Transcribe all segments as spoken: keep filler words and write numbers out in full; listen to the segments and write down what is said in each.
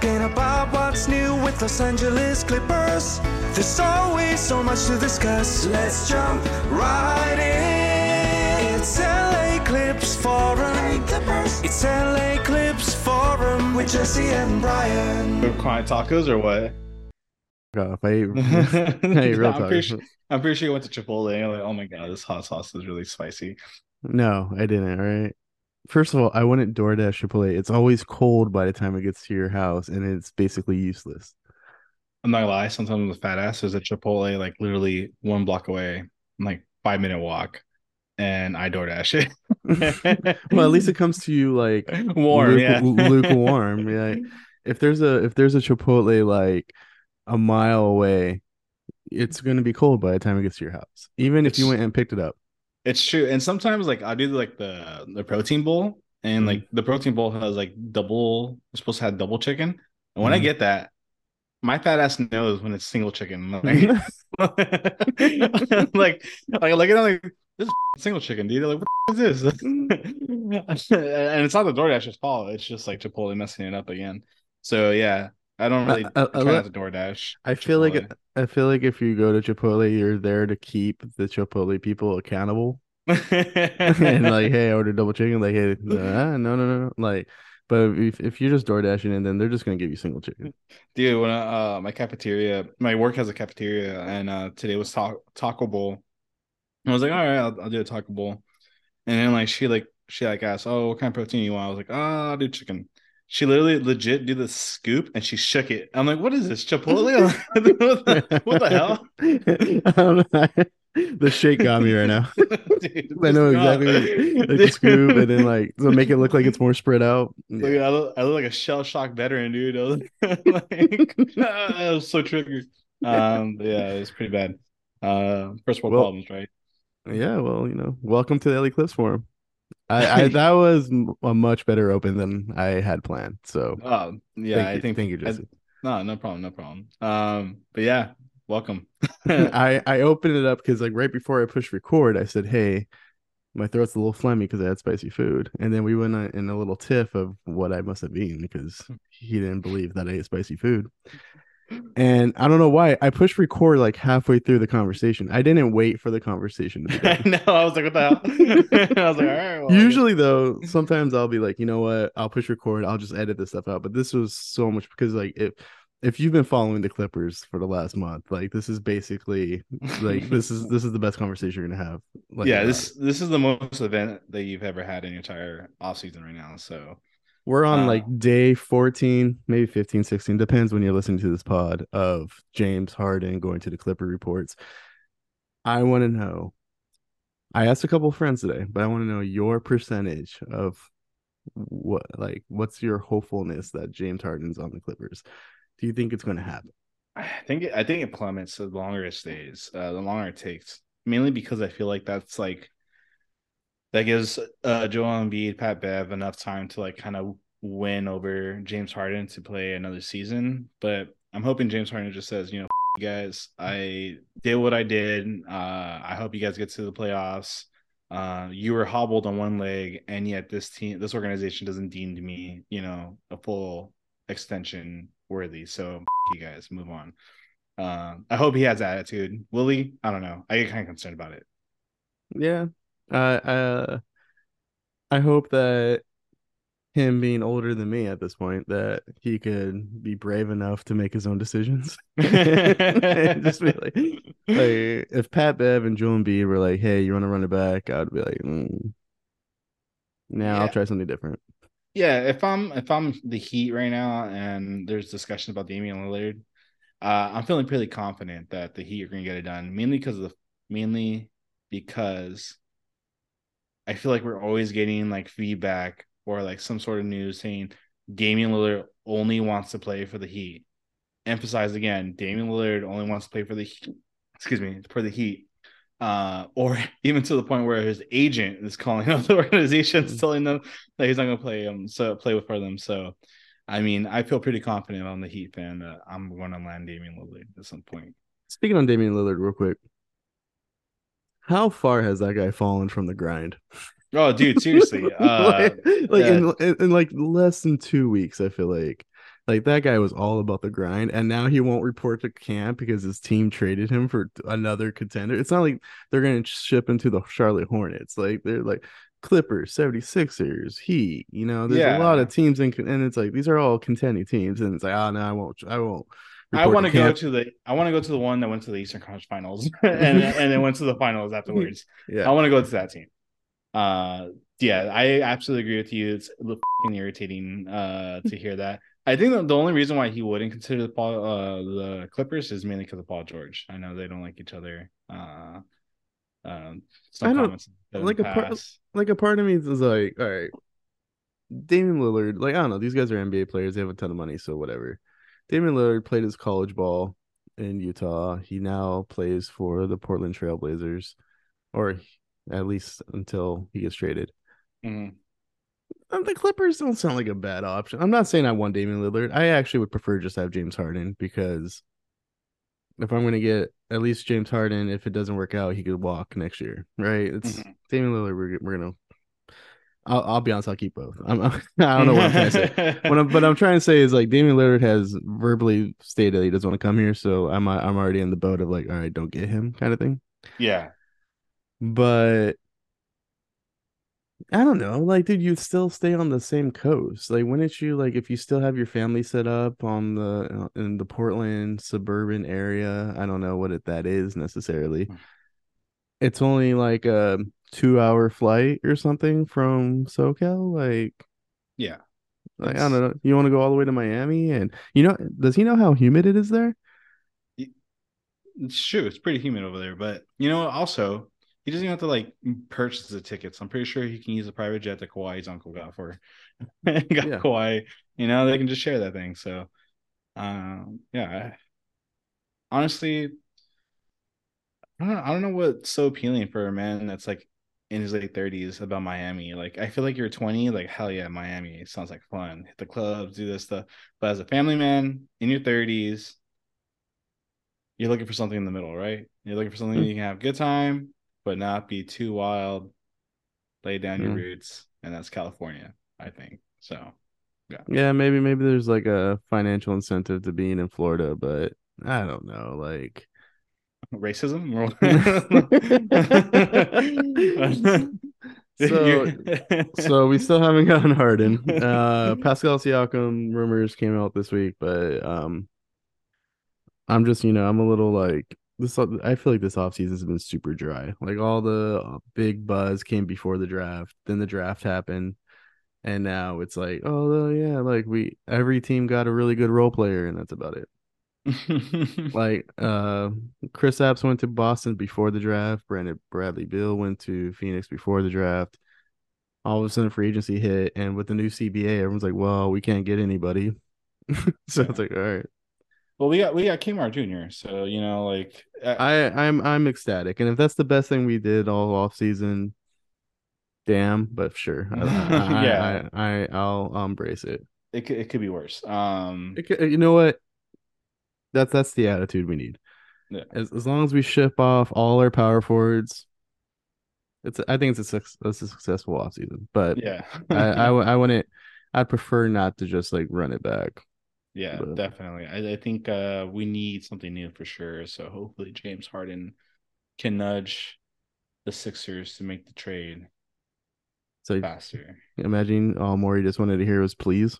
talking about what's new with Los Angeles Clippers. There's always so much to discuss. Let's jump right in. It's L A Clips Forum. Hey, Clippers. It's L A Clips Forum with Jesse and Brian. Crying tacos or what? God, I ate, I ate real no, I'm, pretty sure, I'm pretty sure you went to Chipotle and like, oh my god, this hot sauce is really spicy. No, I didn't, right? First of all, I wouldn't DoorDash Chipotle. It's always cold by the time it gets to your house, and it's basically useless. I'm not gonna lie, sometimes I'm a fat ass. There's a Chipotle like literally one block away, like five minute walk, and I DoorDash it. Well, at least it comes to you like warm, luke- yeah. lukewarm. Yeah. Like, if there's a if there's a Chipotle like a mile away, it's gonna be cold by the time it gets to your house, even it's... if you went and picked it up. It's true. And sometimes like I do like the, the protein bowl, and like the protein bowl has like double, it's supposed to have double chicken. And when mm-hmm. I get that, my fat ass knows when it's single chicken. Like, like, like, I look at it, like, this is single chicken, dude. They're like, what the is this? And it's not the DoorDash's fault. It's just like Chipotle messing it up again. So yeah, I don't really I, I, try I, not to DoorDash. I feel Chipotle. like I feel like if you go to Chipotle, you're there to keep the Chipotle people accountable. And like, hey, I ordered double chicken. Like, hey, nah, no, no, no, no. Like, but if if you're just DoorDashing, and then they're just gonna give you single chicken. Dude, when I, uh my cafeteria, my work has a cafeteria, and uh today was ta- Taco Bowl. And I was like, all right, I'll, I'll do a Taco Bowl. And then like she like she like asked, oh, what kind of protein you want? I was like, ah, oh, I'll do chicken. She literally legit did the scoop and she shook it. I'm like, what is this, Chipotle? What the hell? I don't know. The shake got me right now. Dude, I know exactly what, like the scoop, and then like so make it look like it's more spread out. Like, yeah. I, look, I look like a shell shock veteran, dude. I was, like, I was so triggered. Um, yeah, it was pretty bad. Uh, first world well, problems, right? Yeah, well, you know, welcome to the L A Clips Forum. I, I that was a much better open than I had planned. So oh, yeah, thank I you, think thank you, Jesse. No, no problem, no problem. Um, but yeah, welcome. I I opened it up because like right before I pushed record, I said, "Hey, my throat's a little phlegmy because I had spicy food," and then we went on, in a little tiff of what I must have eaten because he didn't believe that I ate spicy food. And I don't know why I pushed record like halfway through the conversation. I didn't wait for the conversation to be done. I know. I was like, what the hell? I was like, all right. Well, usually, though, sometimes I'll be like, you know what? I'll push record. I'll just edit this stuff out. But this was so much because, like, if if you've been following the Clippers for the last month, like, this is basically like this is this is the best conversation you're gonna have. Like, yeah, this about. this is the most event that you've ever had in your entire offseason right now. So. We're on, wow. like, day fourteen, maybe fifteen, sixteen, depends when you're listening to this pod, of James Harden going to the Clipper reports. I want to know, I asked a couple of friends today, but I want to know your percentage of what, like, what's your hopefulness that James Harden's on the Clippers? Do you think it's going to happen? I think it, I think it plummets the longer it stays, uh, the longer it takes, mainly because I feel like that's, like, that gives uh, Joel Embiid, Pat Bev enough time to like kind of win over James Harden to play another season. But I'm hoping James Harden just says, you know, F- you guys, I did what I did. Uh, I hope you guys get to the playoffs. Uh, you were hobbled on one leg, and yet this team, this organization doesn't deem to me, you know, a full extension worthy. So F- you guys, move on. Uh, I hope he has that attitude. Will he? I don't know. I get kind of concerned about it. Yeah. Uh, uh, I hope that him being older than me at this point, that he could be brave enough to make his own decisions. And just be like, like, if Pat Bev and Joel Embiid were like, "Hey, you want to run it back?" I'd be like, mm, "Now nah, yeah. I'll try something different." Yeah, if I'm if I'm the Heat right now, and there's discussion about Damian Lillard, uh, I'm feeling pretty confident that the Heat are going to get it done, mainly because of the mainly because. I feel like we're always getting like feedback or like some sort of news saying Damian Lillard only wants to play for the Heat. Emphasize again, Damian Lillard only wants to play for the Heat, excuse me, for the Heat. Uh, or even to the point where his agent is calling out the organizations, mm-hmm. telling them that he's not going to play um so play with for them. So, I mean, I feel pretty confident on the Heat fan that I'm going to land Damian Lillard at some point. Speaking on Damian Lillard, real quick. How far has that guy fallen from the grind? Oh, dude, seriously. Uh, like like yeah. in, in, in like less than two weeks, I feel like. Like, that guy was all about the grind, and now he won't report to camp because his team traded him for another contender. It's not like they're going to ship him to the Charlotte Hornets. Like, they're like Clippers, seventy-sixers, Heat, you know, there's yeah. a lot of teams, in, and it's like, these are all contending teams, and it's like, oh, no, I won't, I won't. I want to go to the I want to go to the one that went to the Eastern Conference Finals and and then went to the finals afterwards. Yeah. I want to go to that team. Uh, yeah, I absolutely agree with you. It's fucking irritating uh, to hear that. I think the, the only reason why he wouldn't consider the Paul, uh, the Clippers is mainly because of Paul George. I know they don't like each other. Uh, um, some I don't like a part, like a part of me is like, all right, Damian Lillard. Like, I don't know, these guys are N B A players. They have a ton of money, so whatever. Damian Lillard played his college ball in Utah. He now plays for the Portland Trail Blazers, or at least until he gets traded. Mm-hmm. The Clippers don't sound like a bad option. I'm not saying I want Damian Lillard. I actually would prefer just to have James Harden, because if I'm going to get at least James Harden, if it doesn't work out, he could walk next year, right? It's mm-hmm. Damian Lillard. We're, we're going to... I'll, I'll be honest, I'll keep both. I'm, I don't know what I'm trying to say. What I'm, but I'm trying to say is, like, Damian Lillard has verbally stated he doesn't want to come here, so I'm I'm already in the boat of, like, all right, don't get him kind of thing. Yeah. But I don't know. Like, dude, you'd still stay on the same coast. Like, wouldn't you, like, if you still have your family set up on the in the Portland suburban area, I don't know what it, that is necessarily. It's only, like, a... two-hour flight or something from SoCal, like yeah like it's... I don't know, you want to go all the way to Miami? And you know, does he know how humid it is there? It's true, it's pretty humid over there, but you know, also he doesn't even have to like purchase the tickets. I'm pretty sure he can use a private jet that Kawhi's uncle got for got yeah. Kawhi, you know, they can just share that thing. So um yeah I, honestly I don't, I don't know what's so appealing for a man that's like in his late thirties about Miami. Like, I feel like you're twenty, like, hell yeah, Miami, it sounds like fun, hit the clubs, do this stuff. But as a family man in your thirties, you're looking for something in the middle, right? You're looking for something mm. you can have a good time but not be too wild, lay down mm. your roots, and that's California, I think. So yeah yeah maybe maybe there's like a financial incentive to being in Florida, but I don't know, like racism. so, so we still haven't gotten Harden. Uh, Pascal Siakam rumors came out this week, but um, I'm just, you know, I'm a little like this. I feel like this offseason has been super dry. Like, all the big buzz came before the draft, then the draft happened, and now it's like, oh yeah, like we every team got a really good role player, and that's about it. Like, uh, Chris Apps went to Boston before the draft. Brandon Bradley Beal went to Phoenix before the draft. All of a sudden, free agency hit, and with the new C B A, everyone's like, "Well, we can't get anybody." So yeah. It's like, all right. Well, we got we got Kmart Junior So, you know, like I, I I'm I'm ecstatic, and if that's the best thing we did all off season, damn. But sure, I, I, yeah, I, I, I I'll embrace it. It could, it could be worse. Um, it could, you know what? That's that's the attitude we need. Yeah. As as long as we ship off all our power forwards, it's I think it's a, a successful offseason. But yeah, I, I I wouldn't. I'd prefer not to just like run it back. Yeah, but definitely. I, I think uh, we need something new for sure. So hopefully James Harden can nudge the Sixers to make the trade so faster. Imagine all Morey just wanted to hear was please.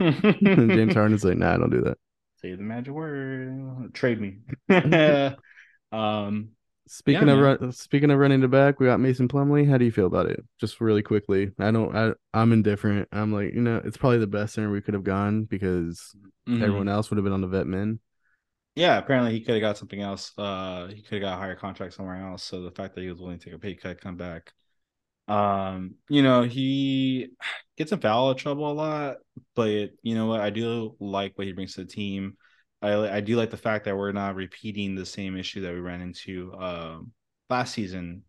And James Harden's like, nah, don't do that. Say the magic word. Trade me. um, speaking yeah, of run, speaking of running the back, we got Mason Plumlee. How do you feel about it? Just really quickly. I don't. I I'm indifferent. I'm like, you know, it's probably the best center we could have gone because mm-hmm. everyone else would have been on the vet min. Yeah, apparently he could have got something else. Uh, he could have got a higher contract somewhere else. So the fact that he was willing to take a pay cut, come back. Um, you know, he gets in foul trouble a lot, but you know what? I do like what he brings to the team. I I do like the fact that we're not repeating the same issue that we ran into um last season.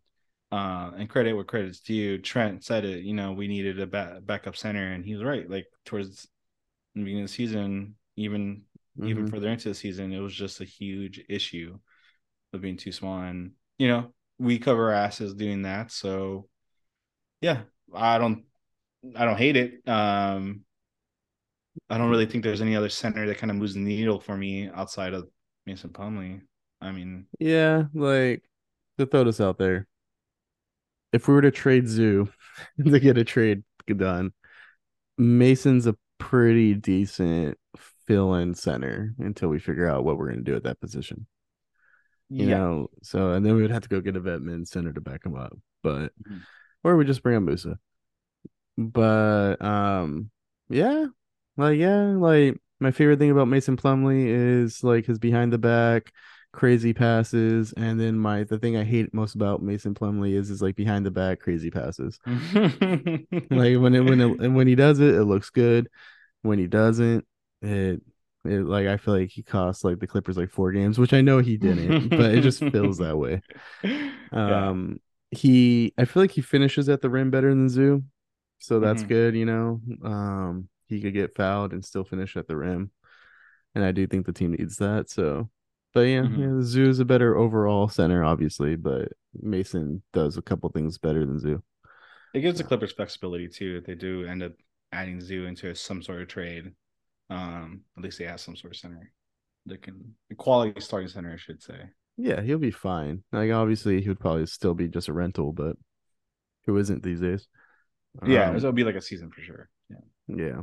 Uh, and credit where credit's due. Trent said it, you know, we needed a ba- backup center, and he was right. Like, towards the beginning of the season, even mm-hmm. even further into the season, it was just a huge issue of being too small. And you know, we cover our asses doing that, so yeah, I don't, I don't hate it. Um, I don't really think there's any other center that kind of moves the needle for me outside of Mason Plumlee. I mean, yeah, like to throw this out there, if we were to trade Zoo to get a trade done, Mason's a pretty decent fill-in center until we figure out what we're going to do at that position. You yeah. know, so and then we would have to go get a vet min center to back him up, but mm-hmm. or we just bring up Moussa. But um, yeah, like yeah, like my favorite thing about Mason Plumlee is like his behind the back crazy passes, and then my the thing I hate most about Mason Plumlee is is like behind the back crazy passes. Like when it when it, when he does it, it looks good. When he doesn't, it. It, like I feel like he cost like the Clippers like four games, which I know he didn't, but it just feels that way. Um, yeah. he I feel like he finishes at the rim better than Zoo, so that's mm-hmm. good. You know, um, he could get fouled and still finish at the rim, and I do think the team needs that. So, but yeah, mm-hmm. yeah Zoo is a better overall center, obviously, but Mason does a couple things better than Zoo. It gives the Clippers flexibility too if they do end up adding Zoo into some sort of trade. Um, at least they have some sort of center that can a quality starting center, I should say. Yeah, he'll be fine. Like obviously he would probably still be just a rental, but who isn't these days? Yeah, um, it'll be like a season for sure. Yeah. Yeah.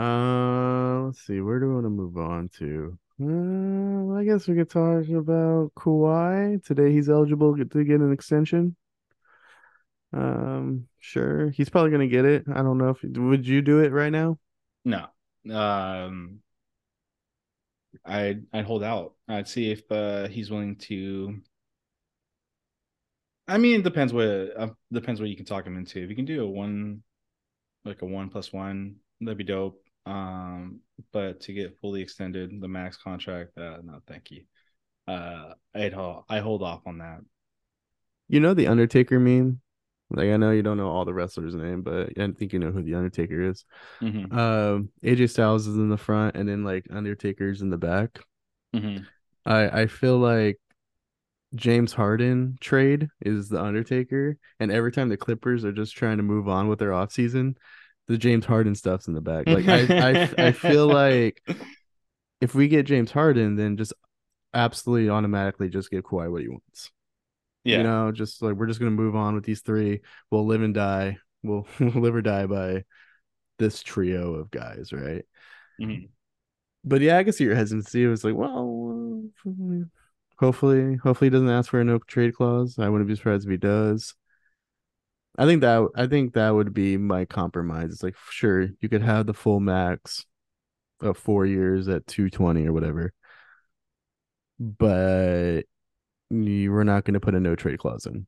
Uh let's see, where do we want to move on to? Uh, I guess we could talk about Kawhi. Today he's eligible to get an extension. Um, sure. He's probably gonna get it. I don't know if would you do it right now? No. Um, I'd I'd hold out. I'd see if uh, he's willing to. I mean, it depends what uh, depends what you can talk him into. If you can do a one, like a one plus one, that'd be dope. Um, but to get fully extended the max contract, uh, no, thank you. Uh, I'd I hold off on that. You know the Undertaker meme. Like, I know you don't know all the wrestlers' name, but I think you know who The Undertaker is. Mm-hmm. Um, A J Styles is in the front, and then, like, Undertaker's in the back. Mm-hmm. I, I feel like James Harden trade is The Undertaker, and every time the Clippers are just trying to move on with their offseason, the James Harden stuff's in the back. Like, I, I, I feel like if we get James Harden, then just absolutely automatically just give Kawhi what he wants. Yeah. You know, just like we're just gonna move on with these three. We'll live and die. We'll, we'll live or die by this trio of guys, right? Mm-hmm. But yeah, I can see your hesitancy. It was like, well, hopefully, hopefully he doesn't ask for a no trade clause. I wouldn't be surprised if he does. I think that I think that would be my compromise. It's like, sure, you could have the full max of four years at two twenty or whatever, but you were not going to put a no trade clause in.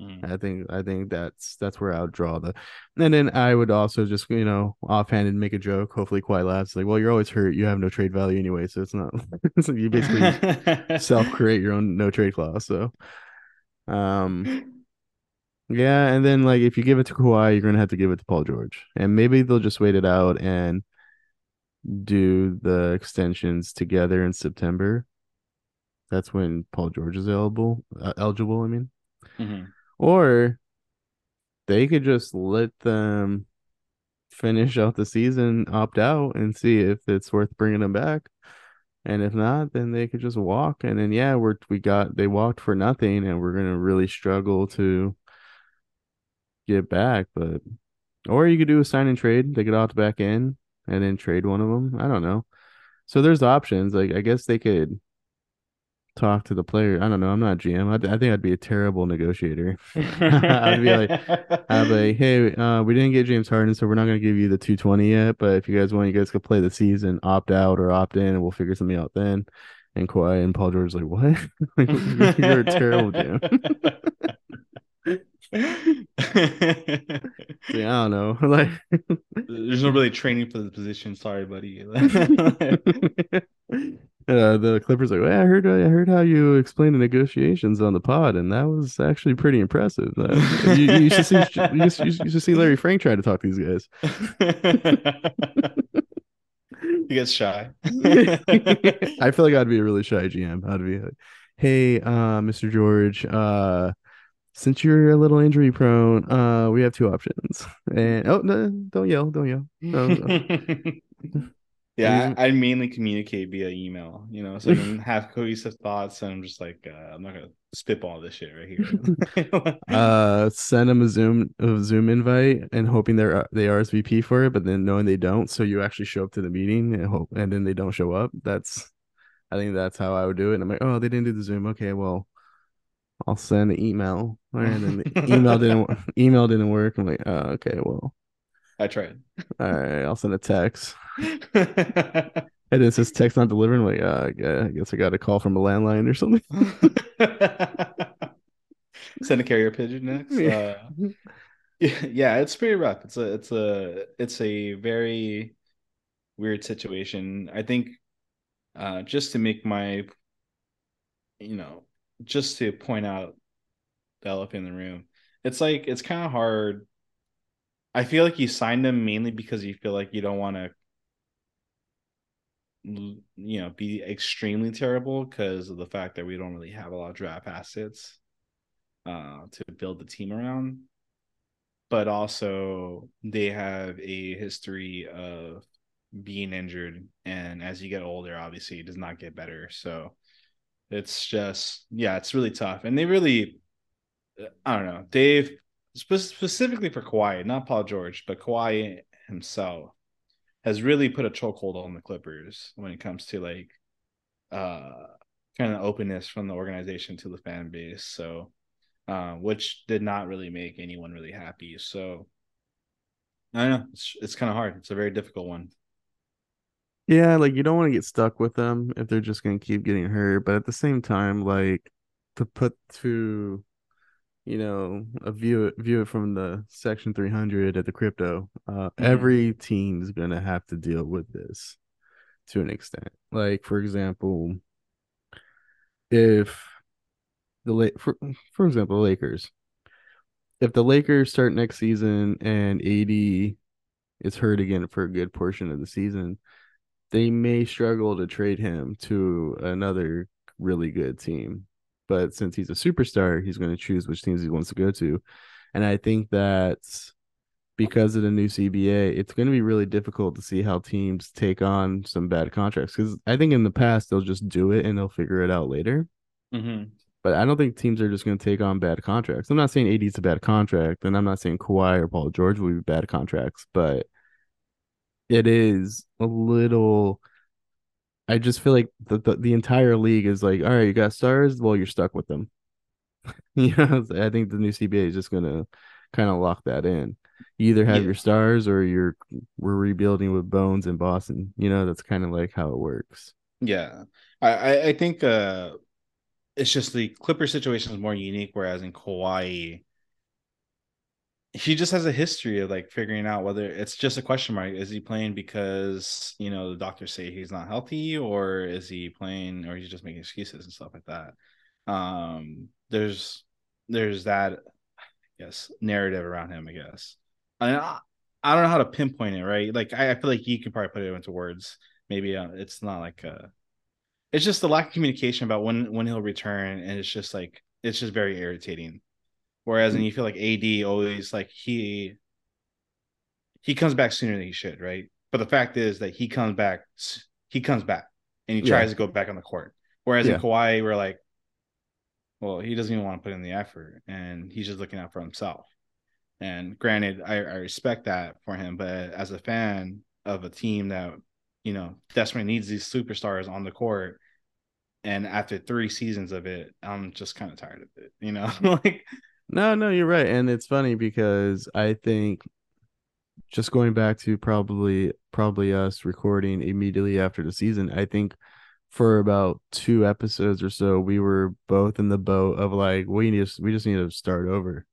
Mm. I think I think that's that's where I would draw the, and then I would also just you know offhand and make a joke. Hopefully, Kawhi laughs like, "Well, you're always hurt. You have no trade value anyway, so it's not." So you basically self create your own no trade clause. So, um, yeah, and then like if you give it to Kawhi, you're going to have to give it to Paul George, and maybe they'll just wait it out and do the extensions together in September. That's when Paul George is eligible, uh, eligible, I mean. Mm-hmm. Or they could just let them finish out the season, opt out, and see if it's worth bringing them back. And if not, then they could just walk. And then, yeah, we're, we got they walked for nothing, and we're going to really struggle to get back. But or you could do a sign and trade. They could opt back in and then trade one of them. I don't know. So there's options. Like I guess they could talk to the player. I don't know. I'm not G M. I, I think I'd be a terrible negotiated. I'd be like, I'd be like, hey, uh, we didn't get James Harden, so we're not going to give you the two twenty yet. But if you guys want, you guys could play the season, opt out or opt in, and we'll figure something out then. And Kawhi and Paul George are like, what? You're a terrible G M. Yeah, I don't know. Like, there's no really training for the position. Sorry, buddy. Uh, the Clippers are like, well, I heard I heard how you explained the negotiations on the pod, and that was actually pretty impressive. Uh, you, you, should see, you, should, you should see Larry Frank try to talk to these guys. He gets shy. I feel like I'd be a really shy G M. I'd be like, hey, uh, Mister George, uh, since you're a little injury prone, uh, we have two options. And oh, no, don't yell, don't yell. No, no. Yeah, I, I mainly communicate via email, you know, so I can have cohesive thoughts, and I'm just like, uh, I'm not gonna spitball this shit right here. uh, send them a Zoom a Zoom invite and hoping they're they R S V P for it, but then knowing they don't, so you actually show up to the meeting and hope, and then they don't show up. That's, I think that's how I would do it. And I'm like, oh, they didn't do the Zoom. Okay, well, I'll send an email, and then the email didn't email didn't work. I'm like, oh, okay, well. I tried. All right, I'll send a text. And it says text not delivered. I'm like, uh, I guess I got a call from a landline or something. Send a carrier pigeon next. Yeah. Uh, yeah, it's pretty rough. It's a, it's a, it's a very weird situation. I think, uh, just to make my, you know, just to point out the elephant in the room. It's like, it's kind of hard. I feel like you signed him mainly because you feel like you don't want to, you know, be extremely terrible because of the fact that we don't really have a lot of draft assets uh, to build the team around. But also, they have a history of being injured, and as you get older, obviously, it does not get better. So it's just, yeah, it's really tough. And they really, I don't know, they've, specifically for Kawhi, not Paul George, but Kawhi himself has really put a chokehold on the Clippers when it comes to like uh, kind of openness from the organization to the fan base. So, uh, which did not really make anyone really happy. So, I don't know. It's, it's kind of hard. It's a very difficult one. Yeah, like you don't want to get stuck with them if they're just going to keep getting hurt. But at the same time, like to put to... you know, a view it, view it from the Section three hundred at the crypto. Uh, mm-hmm. Every team's going to have to deal with this to an extent. Like, for example, if the La- for, for example, the Lakers, if the Lakers start next season and A D is hurt again for a good portion of the season, they may struggle to trade him to another really good team. But since he's a superstar, he's going to choose which teams he wants to go to. And I think that because of the new C B A, it's going to be really difficult to see how teams take on some bad contracts. Because I think in the past, they'll just do it and they'll figure it out later. Mm-hmm. But I don't think teams are just going to take on bad contracts. I'm not saying A D is a bad contract, and I'm not saying Kawhi or Paul George will be bad contracts. But it is a little... I just feel like the, the the entire league is like, all right, you got stars, well, you're stuck with them. You know, I think the new C B A is just gonna kind of lock that in. You either have yeah. your stars or you're we're rebuilding with Bones in Boston. You know, that's kind of like how it works. Yeah, I I think uh, it's just the Clipper situation is more unique, whereas in Kawhi, he just has a history of like figuring out whether it's just a question mark. Is he playing because, you know, the doctors say he's not healthy, or is he playing, or he's just making excuses and stuff like that? Um, there's, there's that, I guess, narrative around him, I guess. And I, I don't know how to pinpoint it. Right. Like, I, I feel like you can probably put it into words. Maybe uh, it's not like a, it's just the lack of communication about when, when he'll return. And it's just like, it's just very irritating. Whereas, and you feel like A D always like he he comes back sooner than he should, right? But the fact is that he comes back, he comes back, and he yeah. tries to go back on the court. Whereas yeah. in Kawhi, we're like, well, he doesn't even want to put in the effort, and he's just looking out for himself. And granted, I, I respect that for him, but as a fan of a team that, you know, desperately needs these superstars on the court, and after three seasons of it, I'm just kind of tired of it, you know, like. No, no, you're right. And it's funny because I think just going back to probably probably us recording immediately after the season, I think for about two episodes or so, we were both in the boat of like, we need to, we just need to start over.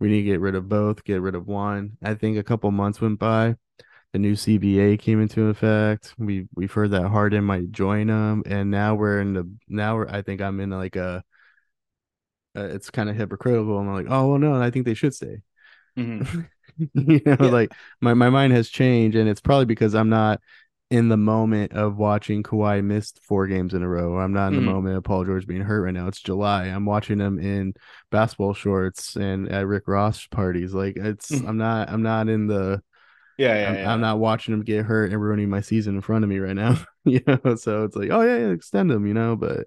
We need to get rid of both, get rid of one. I think a couple months went by. The new C B A came into effect. We we've heard that Harden might join them, and now we're in the now we're, I think I'm in like a Uh, it's kind of hypocritical. I'm like, oh, well, no, I think they should stay. Mm-hmm. You know, yeah. like my, my mind has changed, and it's probably because I'm not in the moment of watching Kawhi missed four games in a row. I'm not in mm-hmm. the moment of Paul George being hurt right now. It's July. I'm watching him in basketball shorts and at Rick Ross parties. Like it's, mm-hmm. I'm not, I'm not in the, Yeah, yeah, I'm, yeah. I'm not watching him get hurt and ruining my season in front of me right now. You know, so it's like, oh yeah, yeah, extend him. You know, but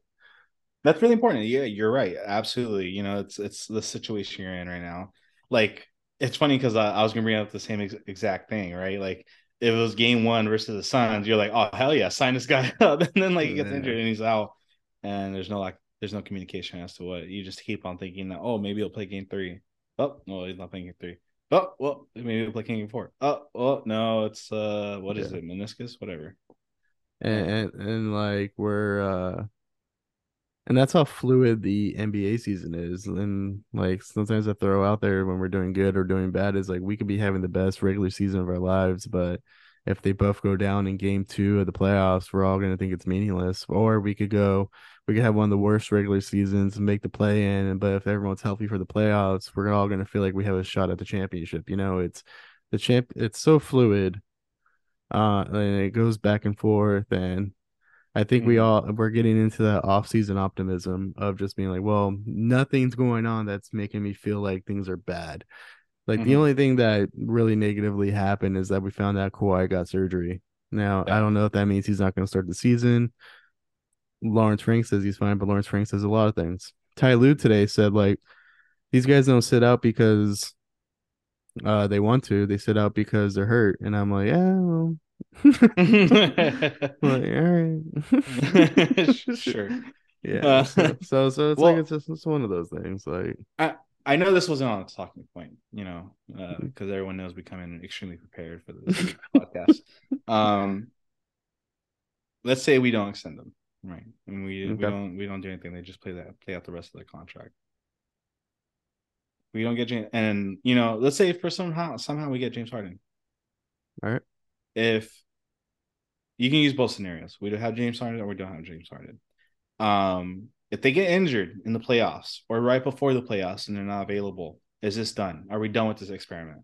that's really important. Yeah, you're right. Absolutely. You know, it's it's the situation you're in right now. Like, it's funny because I, I was gonna bring up the same ex- exact thing, right? Like, if it was game one versus the Suns, you're like, oh hell yeah, sign this guy up, and then like he gets yeah. injured and he's out, and there's no like there's no communication as to what. You just keep on thinking that, oh, maybe he'll play game three. Oh no, he's not playing game three. Oh, well, maybe we'll play King four. Oh, well, no, it's, uh, what yeah. is it, meniscus? Whatever. And, and, and, like, we're, uh, and that's how fluid the N B A season is. And, like, sometimes I throw out there when we're doing good or doing bad is, like, we could be having the best regular season of our lives, but if they both go down in game two of the playoffs, we're all going to think it's meaningless. Or we could go, we could have one of the worst regular seasons and make the play in. But if everyone's healthy for the playoffs, we're all going to feel like we have a shot at the championship. You know, it's the champ. It's so fluid. Uh, and it goes back and forth. And I think mm-hmm. we all, we're getting into that offseason optimism of just being like, well, nothing's going on that's making me feel like things are bad. Like, mm-hmm. the only thing that really negatively happened is that we found out Kawhi got surgery. Now, yeah. I don't know if that means he's not going to start the season. Lawrence Frank says he's fine, but Lawrence Frank says a lot of things. Ty Lue today said, like, these guys don't sit out because uh, they want to. They sit out because they're hurt. And I'm like, yeah, well. I'm like, all right. Sure. Yeah. Uh, so, so, so it's well, like, it's just it's one of those things. Like, I- I know this wasn't on a talking point, you know, because uh, everyone knows we come in extremely prepared for this podcast. Um, let's say we don't extend them, right? And we, okay. we don't we don't do anything. They just play that play out the rest of their contract. We don't get James, and you know, let's say for somehow somehow we get James Harden. All right. If you can use both scenarios, we don't have James Harden or we don't have James Harden. Um. If they get injured in the playoffs or right before the playoffs and they're not available, is this done? Are we done with this experiment?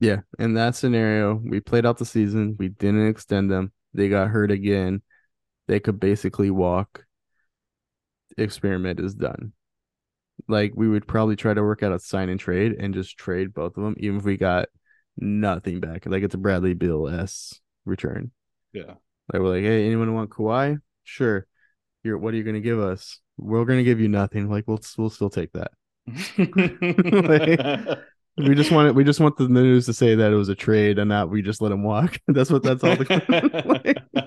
Yeah. In that scenario, we played out the season. We didn't extend them. They got hurt again. They could basically walk. The experiment is done. Like, we would probably try to work out a sign and trade and just trade both of them, even if we got nothing back. Like, it's a Bradley Beal-esque return. Yeah. Like, we're like, hey, anyone want Kawhi? Sure. You're, what are you going to give us? We're going to give you nothing. Like, we'll we'll still take that. Like, we just want it. We just want the news to say that it was a trade and not we just let him walk. That's what. That's all. The, like,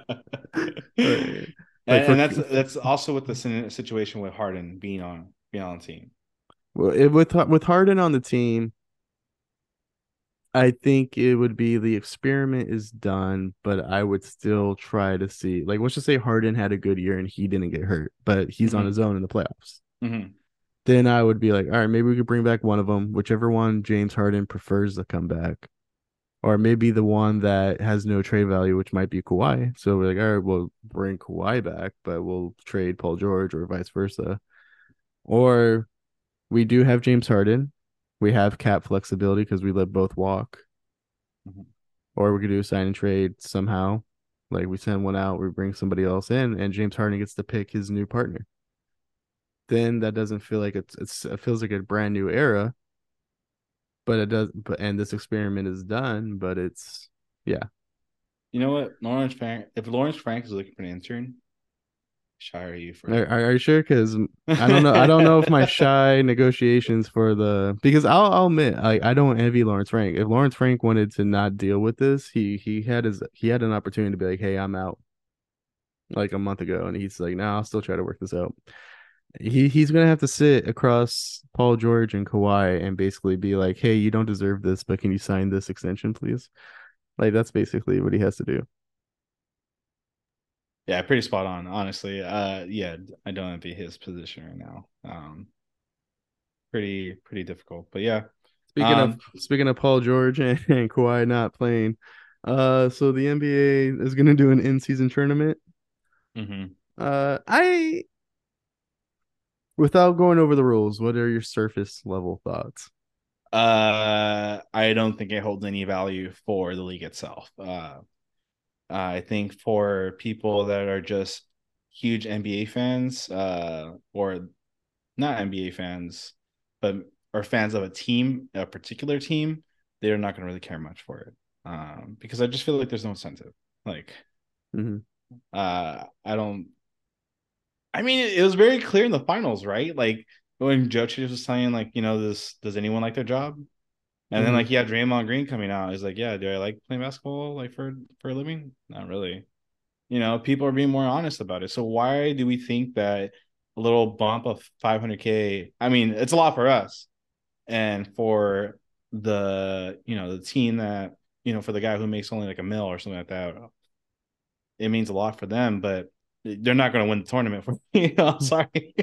and, like for, and that's that's also with the situation with Harden being on being on the team. Well, it, with with Harden on the team, I think it would be the experiment is done, but I would still try to see, like, let's just say Harden had a good year and he didn't get hurt, but he's mm-hmm. on his own in the playoffs. Mm-hmm. Then I would be like, all right, maybe we could bring back one of them, whichever one James Harden prefers to come back, or maybe the one that has no trade value, which might be Kawhi. So we're like, all right, we'll bring Kawhi back, but we'll trade Paul George or vice versa. Or we do have James Harden. We have cap flexibility because we let both walk. Mm-hmm. Or we could do a sign and trade somehow. Like, we send one out, we bring somebody else in, and James Harden gets to pick his new partner. Then that doesn't feel like it's, it's it feels like a brand new era. But it does, but, and this experiment is done, but it's, yeah. You know what? Lawrence Frank, if Lawrence Frank is looking for an intern, shy are you for? Are, are you sure? Because I don't know. I don't know if my shy negotiations for the because I'll, I'll admit, like, I don't envy Lawrence Frank. If Lawrence Frank wanted to not deal with this, he he had his he had an opportunity to be like, hey, I'm out, like a month ago, and he's like, no, nah, I'll still try to work this out. He he's gonna have to sit across Paul George and Kawhi and basically be like, hey, you don't deserve this, but can you sign this extension, please? Like, that's basically what he has to do. Yeah, pretty spot on, honestly. Uh, yeah, I don't envy his position right now. Um, pretty, pretty difficult. But yeah, speaking um, of speaking of Paul George and, and Kawhi not playing, uh, so the N B A is going to do an in-season tournament. Mm-hmm. Uh, I, without going over the rules, what are your surface level thoughts? Uh, I don't think it holds any value for the league itself. Uh. Uh, I think for people that are just huge N B A fans, uh, or not N B A fans, but are fans of a team, a particular team, they're not going to really care much for it, um, because I just feel like there's no incentive. Like, mm-hmm. uh, I don't. I mean, it, it was very clear in the finals, right? Like when Jokic was saying, like, you know, this does anyone like their job? And mm-hmm. then like, yeah, Draymond Green coming out is like, yeah, do I like playing basketball like for for a living? Not really. You know, people are being more honest about it. So why do we think that a little bump of five hundred K? I mean, it's a lot for us, and for the, you know, the team that, you know, for the guy who makes only like a mil or something like that, it means a lot for them, but they're not going to win the tournament for me. I'm sorry.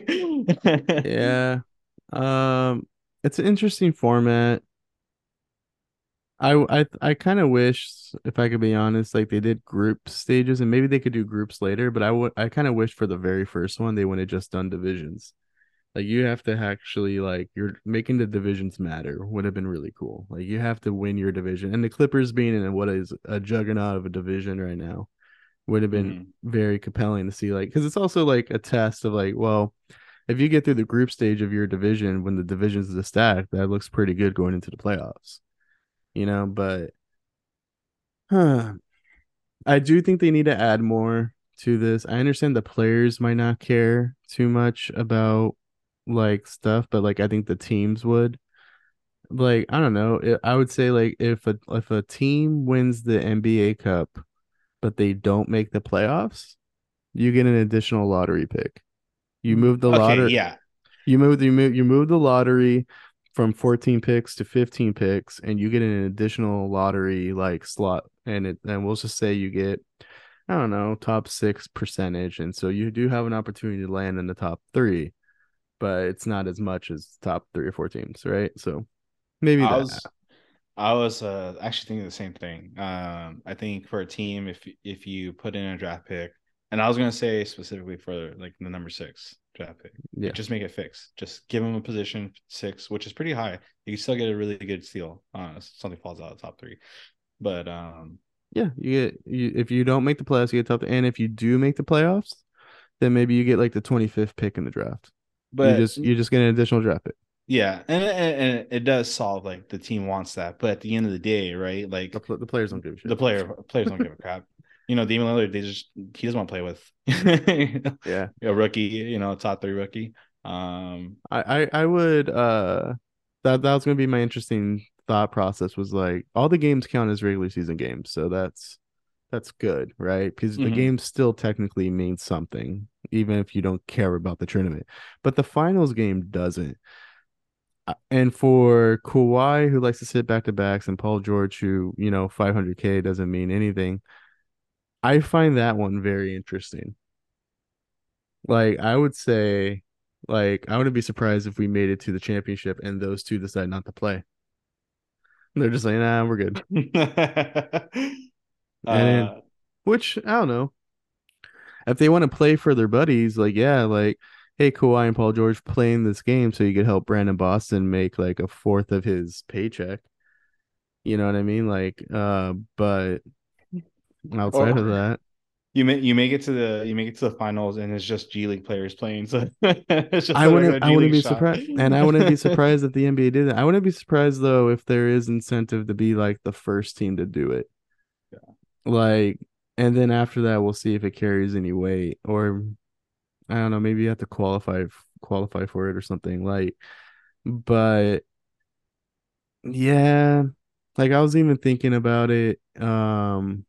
Yeah. Um, it's an interesting format. I I I kind of wish, if I could be honest, like they did group stages, and maybe they could do groups later, but I would I kind of wish for the very first one they would have just done divisions. Like you have to actually, like, you're making the divisions matter would have been really cool. Like you have to win your division, and the Clippers being in what is a juggernaut of a division right now would have been mm-hmm. very compelling to see, like, because it's also like a test of like, well, if you get through the group stage of your division when the divisions is stacked, that looks pretty good going into the playoffs. You know, but huh. I do think they need to add more to this. I understand the players might not care too much about like stuff, but like I think the teams would. Like, I don't know. I would say like if a if a team wins the N B A Cup, but they don't make the playoffs, you get an additional lottery pick. You move the okay, lottery. Yeah. You move you move you move the lottery from fourteen picks to fifteen picks, and you get an additional lottery like slot, and it and we'll just say you get, I don't know, top six percentage, and so you do have an opportunity to land in the top three, but it's not as much as top three or four teams, right? So maybe I that. was I was uh, actually thinking the same thing. Um, I think for a team, if if you put in a draft pick, and I was gonna say specifically for like the number six draft pick. Yeah. Just make it fixed. Just give them a position six, which is pretty high. You can still get a really good steal. Uh, something falls out of the top three. But um yeah, you get you, if you don't make the playoffs, you get top, and if you do make the playoffs, then maybe you get like the twenty-fifth pick in the draft. But you just you just get an additional draft pick. Yeah, and, and, and it does solve like the team wants that, but at the end of the day, right? Like the, pl- the players don't give a shit. The player players don't give a crap. You know, Damian Lillard, they just he doesn't want to play with you know, yeah. a rookie, you know, top three rookie. Um I, I, I would uh that that was gonna be my interesting thought process, was like all the games count as regular season games, so that's that's good, right? Because mm-hmm. the game still technically means something, even if you don't care about the tournament. But the finals game doesn't. And for Kawhi, who likes to sit back to backs, and Paul George, who, you know, five hundred K doesn't mean anything. I find that one very interesting. Like, I would say, like, I wouldn't be surprised if we made it to the championship and those two decide not to play. And they're just like, nah, we're good. and, uh, which, I don't know. If they want to play for their buddies, like, yeah, like, hey, Kawhi and Paul George playing this game so you could help Brandon Boston make, like, a fourth of his paycheck. You know what I mean? Like, uh, but... outside or, of that, you make you make it to the you make it to the finals, and it's just G League players playing. So it's just I wouldn't I wouldn't be shot. surprised, and I wouldn't be surprised if the N B A did that. I wouldn't be surprised though if there is incentive to be like the first team to do it. Yeah. Like, and then after that, we'll see if it carries any weight, or I don't know. Maybe you have to qualify qualify for it or something. Like, but yeah, like I was even thinking about it. Um.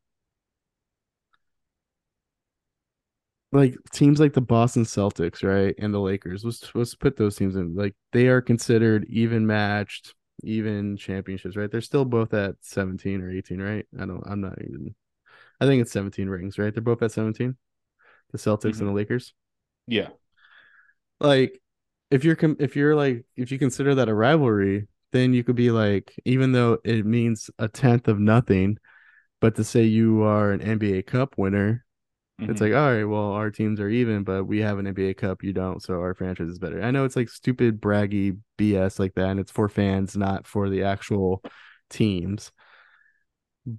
Like teams like the Boston Celtics, right, and the Lakers. Let's let's put those teams in. Like they are considered even matched, even championships, right? They're still both at seventeen or eighteen, right? I don't. I'm not even. I think it's seventeen rings, right? They're both at seventeen. The Celtics mm-hmm. and the Lakers. Yeah. Like, if you're if you're like if you consider that a rivalry, then you could be like, even though it means a tenth of nothing, but to say you are an N B A Cup winner. It's mm-hmm. like, all right, well, our teams are even, but we have an N B A Cup, you don't, so our franchise is better. I know it's like stupid, braggy B S like that, and it's for fans, not for the actual teams.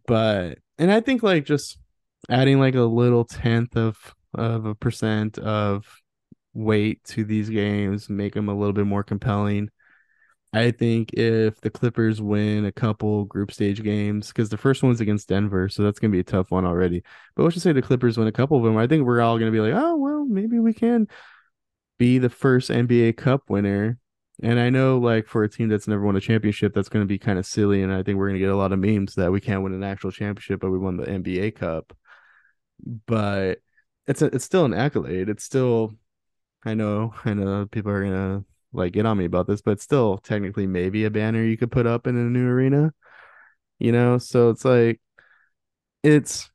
But, and I think like just adding like a little tenth of, of a percent of weight to these games, make them a little bit more compelling. I think if the Clippers win a couple group stage games, because the first one's against Denver, so that's going to be a tough one already. But let's just say the Clippers win a couple of them. I think we're all going to be like, oh, well, maybe we can be the first N B A Cup winner. And I know, like, for a team that's never won a championship, that's going to be kind of silly. And I think we're going to get a lot of memes that we can't win an actual championship, but we won the N B A Cup. But it's a, it's still an accolade. It's still, I know, I know people are going to, like, get on me about this, but still technically maybe a banner you could put up in a new arena, you know? So it's like, it's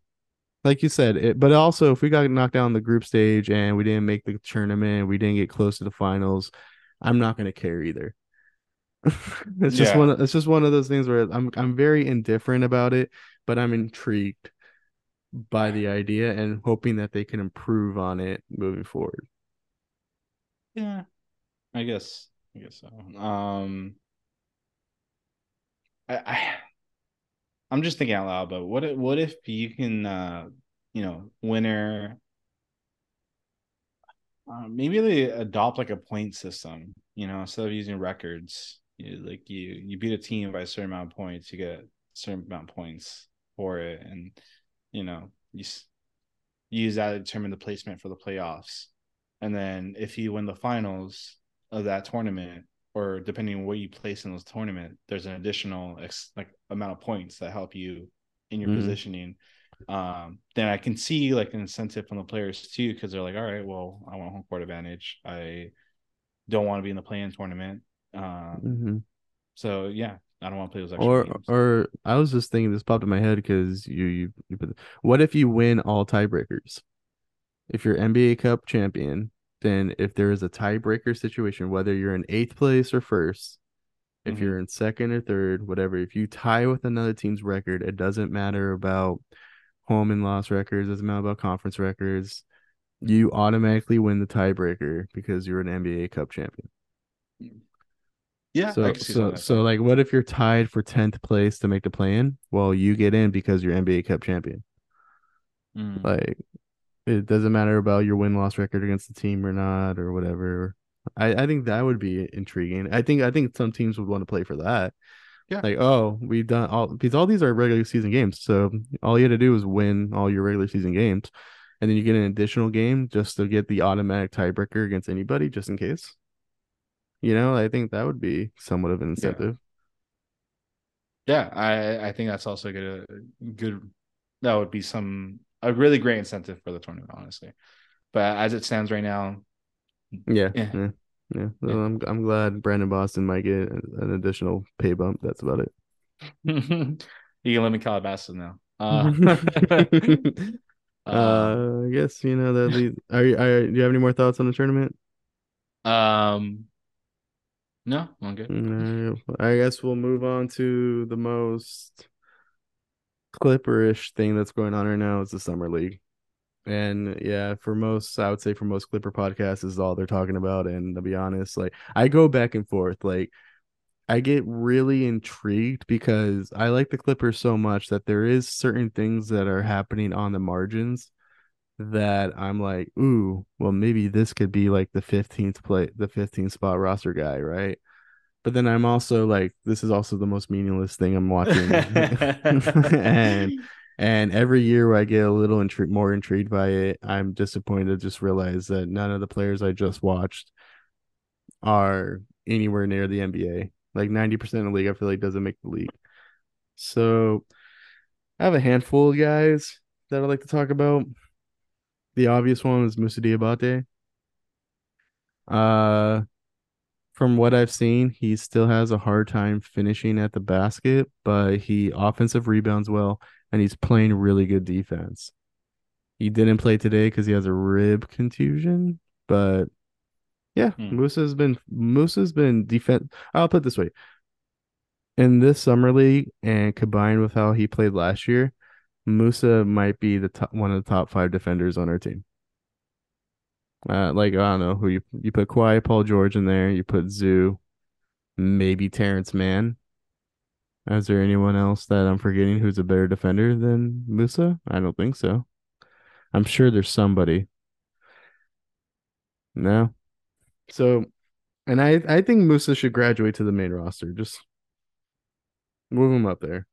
like you said, it, but also if we got knocked down the group stage and we didn't make the tournament, we didn't get close to the finals, I'm not going to care either. It's just yeah. one, it's just one of those things where I'm, I'm very indifferent about it, but I'm intrigued by the idea and hoping that they can improve on it moving forward. Yeah. I guess, I guess so. Um, I, I, I'm just thinking out loud, but what, what if you can, uh, you know, winner, uh, maybe they adopt like a point system, you know, instead of using records, you like you, you beat a team by a certain amount of points, you get a certain amount of points for it. And, you know, you, you use that to determine the placement for the playoffs. And then if you win the finals of that tournament, or depending on where you place in those tournament, there's an additional ex- like amount of points that help you in your mm-hmm. positioning. Um, then I can see like an incentive from the players too, because they're like, all right, well, I want home court advantage. I don't want to be in the play-in tournament. Um, mm-hmm. So yeah, I don't want to play those extra or, games. Or I was just thinking, this popped in my head because you you, you put, what if you win all tiebreakers? If you're N B A Cup champion, then if there is a tiebreaker situation, whether you're in eighth place or first, if mm-hmm. you're in second or third, whatever, if you tie with another team's record, it doesn't matter about home and loss records, doesn't matter about conference records, you automatically win the tiebreaker because you're an N B A Cup champion. Yeah. So, so, so like, what if you're tied for tenth place to make the play-in? Well, you get in because you're N B A Cup champion. Mm. Like, it doesn't matter about your win-loss record against the team or not or whatever. I, I think that would be intriguing. I think I think some teams would want to play for that. Yeah. Like, oh, we've done all because all these are regular season games. So all you had to do is win all your regular season games, and then you get an additional game just to get the automatic tiebreaker against anybody, just in case. You know, I think that would be somewhat of an incentive. Yeah, yeah I I think that's also good. Good. That would be some. A really great incentive for the tournament, honestly. But as it stands right now, yeah, yeah, yeah. yeah. So yeah. I'm I'm glad Brandon Boston might get an additional pay bump. That's about it. You can let me call it Boston now. Uh, uh, I guess you know that. Leads... Are you? Are, do you have any more thoughts on the tournament? Um, no, I'm good. No, I guess we'll move on to the most Clipperish thing that's going on right now is the summer league, and yeah, for most, I would say for most Clipper podcasts, is all they're talking about. And to be honest, like I go back and forth. Like I get really intrigued because I like the Clippers so much that there is certain things that are happening on the margins that I'm like, ooh, well maybe this could be like the fifteenth play, the fifteenth spot roster guy, right? But then I'm also like, this is also the most meaningless thing I'm watching. and and every year where I get a little intri- more intrigued by it, I'm disappointed to just realize that none of the players I just watched are anywhere near the N B A. Like ninety percent of the league, I feel like, doesn't make the league. So I have a handful of guys that I'd like to talk about. The obvious one is Moussa Diabaté. Uh... From what I've seen, he still has a hard time finishing at the basket, but he offensive rebounds well, and he's playing really good defense. He didn't play today because he has a rib contusion, but yeah, hmm. Moussa's been Moussa's been defense. I'll put it this way: in this summer league, and combined with how he played last year, Moussa might be the top, one of the top five defenders on our team. Uh, like, I don't know who you you put Kawhi, Paul George in there. You put Zoo, maybe Terrence Mann. Is there anyone else that I'm forgetting who's a better defender than Moussa? I don't think so. I'm sure there's somebody. No. So And I, I think Moussa should graduate to the main roster. Just move him up there.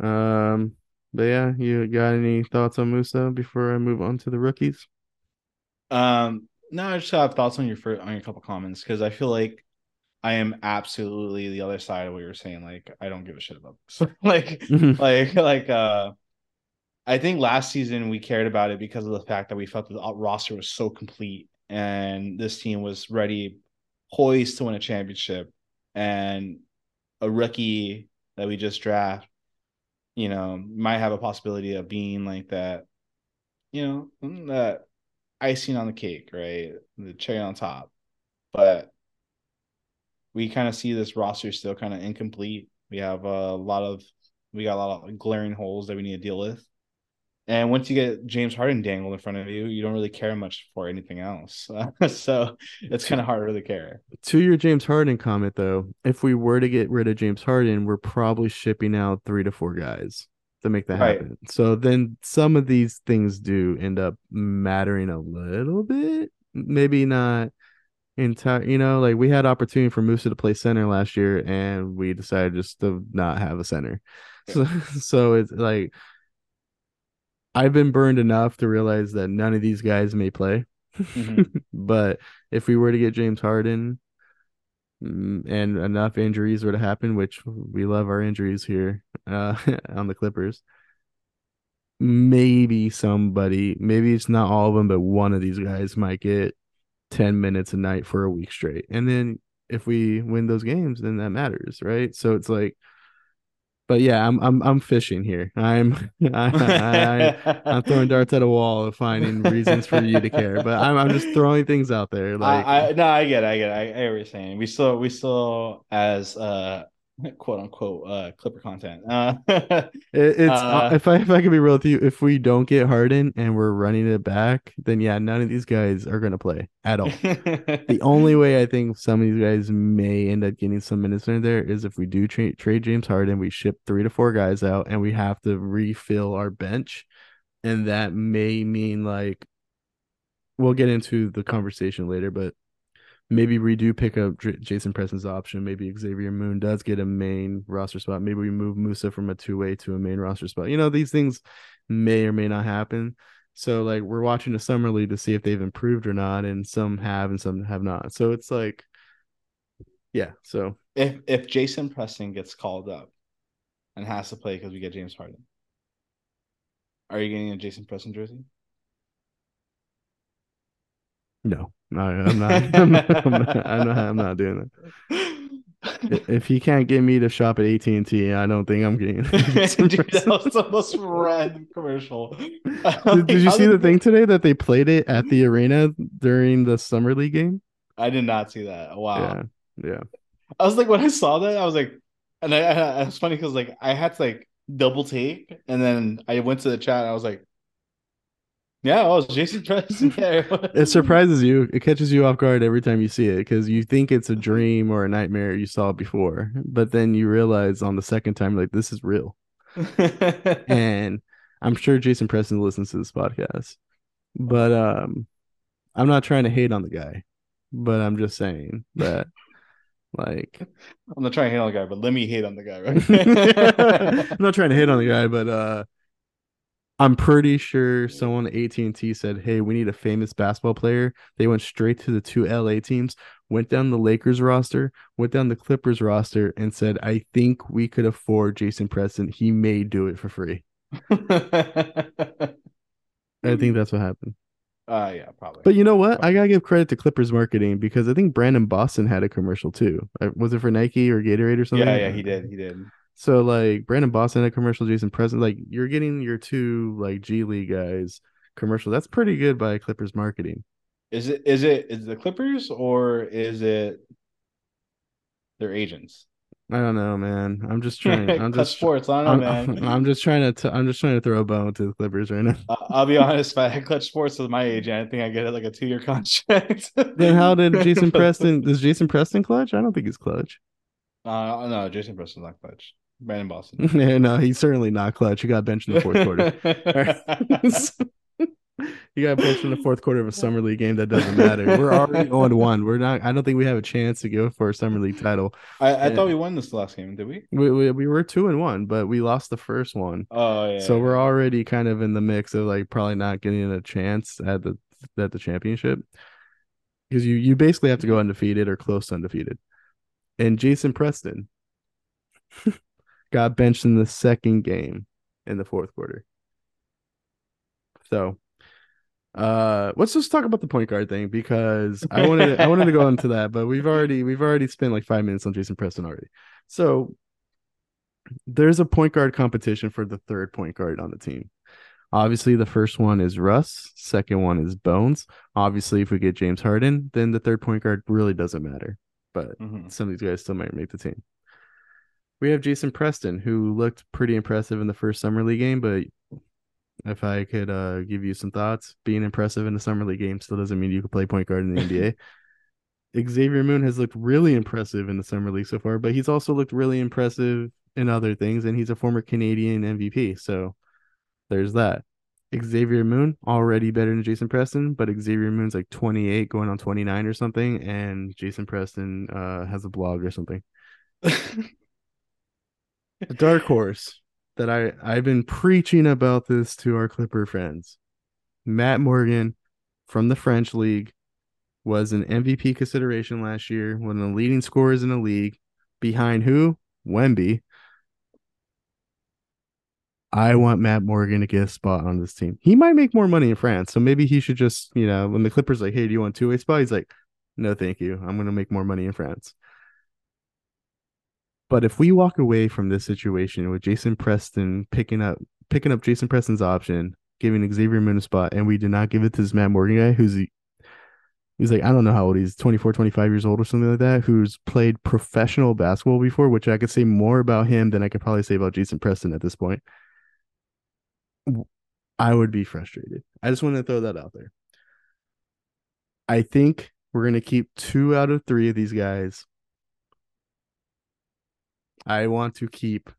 Um, but yeah, you got any thoughts on Moussa before I move on to the rookies? Um, no, I just have thoughts on your first, on your couple comments, because I feel like I am absolutely the other side of what you're saying. Like, I don't give a shit about this. like, like, like, uh, I think last season we cared about it because of the fact that we felt that the roster was so complete and this team was ready, poised to win a championship, and a rookie that we just draft, you know, might have a possibility of being like that, you know, that icing on the cake, right? The cherry on top. But we kind of see this roster still kind of incomplete. We have a lot of, we got a lot of glaring holes that we need to deal with. And once you get James Harden dangled in front of you, you don't really care much for anything else. So it's kind of hard to really care. To your James Harden comment, though, if we were to get rid of James Harden, we're probably shipping out three to four guys to make that right. happen. So then some of these things do end up mattering a little bit. Maybe not entire, you know, like we had opportunity for Moussa to play center last year, and we decided just to not have a center. Yeah. So, so it's like, I've been burned enough to realize that none of these guys may play. Mm-hmm. But if we were to get James Harden and enough injuries were to happen, which we love our injuries here uh, on the Clippers, maybe somebody, maybe it's not all of them, but one of these guys might get ten minutes a night for a week straight. And then if we win those games, then that matters, right? So it's like, but yeah, I'm I'm I'm fishing here. I'm I, I, I'm throwing darts at a wall of finding reasons for you to care. But I'm I'm just throwing things out there. Like I, I, no, I get, it, I get, it. I, I hear what you're saying. We still we still as uh quote unquote uh Clipper content. Uh, it, it's uh, if I if I can be real with you, if we don't get Harden and we're running it back, then yeah, none of these guys are gonna play at all. The only way I think some of these guys may end up getting some minutes in there is if we do tra- trade James Harden, we ship three to four guys out, and we have to refill our bench, and that may mean, like, we'll get into the conversation later, but maybe we do pick up Jason Preston's option. Maybe Xavier Moon does get a main roster spot. Maybe we move Moussa from a two-way to a main roster spot. You know, these things may or may not happen. So, like, we're watching the summer league to see if they've improved or not, and some have and some have not. So it's like, yeah. So if if Jason Preston gets called up and has to play because we get James Harden, are you getting a Jason Preston jersey? No. No, I'm not, I'm not. I'm not. I'm not doing that. If he can't get me to shop at A T and T, I don't think I'm getting. Dude, that was the most random commercial. Did, did you see the thing today that they played it at the arena during the summer league game? I did not see that. Wow. Yeah. Yeah. I was like, when I saw that, I was like, and I, I it was funny because, like, I had to, like, double take, and then I went to the chat. And I was like. Yeah, oh, Jason Preston. Yeah. It surprises you. It catches you off guard every time you see it because you think it's a dream or a nightmare you saw before, but then you realize on the second time, like, this is real. And I'm sure Jason Preston listens to this podcast, but um, I'm not trying to hate on the guy, but I'm just saying that. Like, I'm not trying to hate on the guy, but let me hate on the guy. Right? I'm not trying to hate on the guy, but uh. I'm pretty sure someone at A T and T said, hey, we need a famous basketball player. They went straight to the two L A teams, went down the Lakers roster, went down the Clippers roster, and said, I think we could afford Jason Preston. He may do it for free. I think that's what happened. Uh, yeah, probably. But you know what? Probably. I got to give credit to Clippers marketing because I think Brandon Boston had a commercial too. Was it for Nike or Gatorade or something? Yeah, yeah, he did. He did. So, like, Brandon Boston had a commercial, Jason Preston, like, you're getting your two, like, G League guys commercial. That's pretty good by Clippers marketing. Is it is it is the Clippers or is it their agents? I don't know, man. I'm just trying. I'm just sports. I don't know, I'm, man. I'm just trying to. T- I'm just trying to throw a bone to the Clippers right now. I'll be honest. If I had Clutch Sports with my agent, I think I get like a two-year contract. Then how did Jason Preston? Does Jason Preston clutch? I don't think he's clutch. Uh, no, Jason Preston's not clutch. Brandon Boston. Yeah, no, he's certainly not clutch. He got benched in the fourth quarter. You got benched in the fourth quarter of a summer league game. That doesn't matter. We're already on one. We're not. I don't think we have a chance to go for a summer league title. I, I thought we won this last game. Did we? We, we? we were two and one, but we lost the first one. Oh yeah. So yeah. We're already kind of in the mix of like probably not getting a chance at the at the championship because you you basically have to go undefeated or close to undefeated. And Jason Preston got benched in the second game in the fourth quarter. So. Uh, let's just talk about the point guard thing because I wanted I wanted to go into that, but we've already we've already spent like five minutes on Jason Preston already. So there's a point guard competition for the third point guard on the team. Obviously, the first one is Russ. Second one is Bones. Obviously, if we get James Harden, then the third point guard really doesn't matter. But mm-hmm. some of these guys still might make the team. We have Jason Preston, who looked pretty impressive in the first summer league game, but. If I could uh, give you some thoughts, being impressive in a summer league game still doesn't mean you can play point guard in the N B A. Xavier Moon has looked really impressive in the summer league so far, but he's also looked really impressive in other things, and he's a former Canadian M V P, so there's that. Xavier Moon, already better than Jason Preston, but Xavier Moon's like twenty-eight going on twenty-nine or something, and Jason Preston uh, has a blog or something. Dark horse. That I, I've been preaching about this to our Clipper friends. Matt Morgan from the French League was an M V P consideration last year, one of the leading scorers in the league. Behind who? Wemby. I want Matt Morgan to get a spot on this team. He might make more money in France, so maybe he should just, you know, when the Clippers like, hey, do you want a two-way spot? He's like, no, thank you. I'm going to make more money in France. But if we walk away from this situation with Jason Preston picking up picking up Jason Preston's option, giving Xavier Moon a spot, and we did not give it to this Matt Morgan guy, who's he's like, I don't know how old he's, twenty-four, twenty-five years old or something like that, who's played professional basketball before, which I could say more about him than I could probably say about Jason Preston at this point. I would be frustrated. I just want to throw that out there. I think we're going to keep two out of three of these guys. I want to keep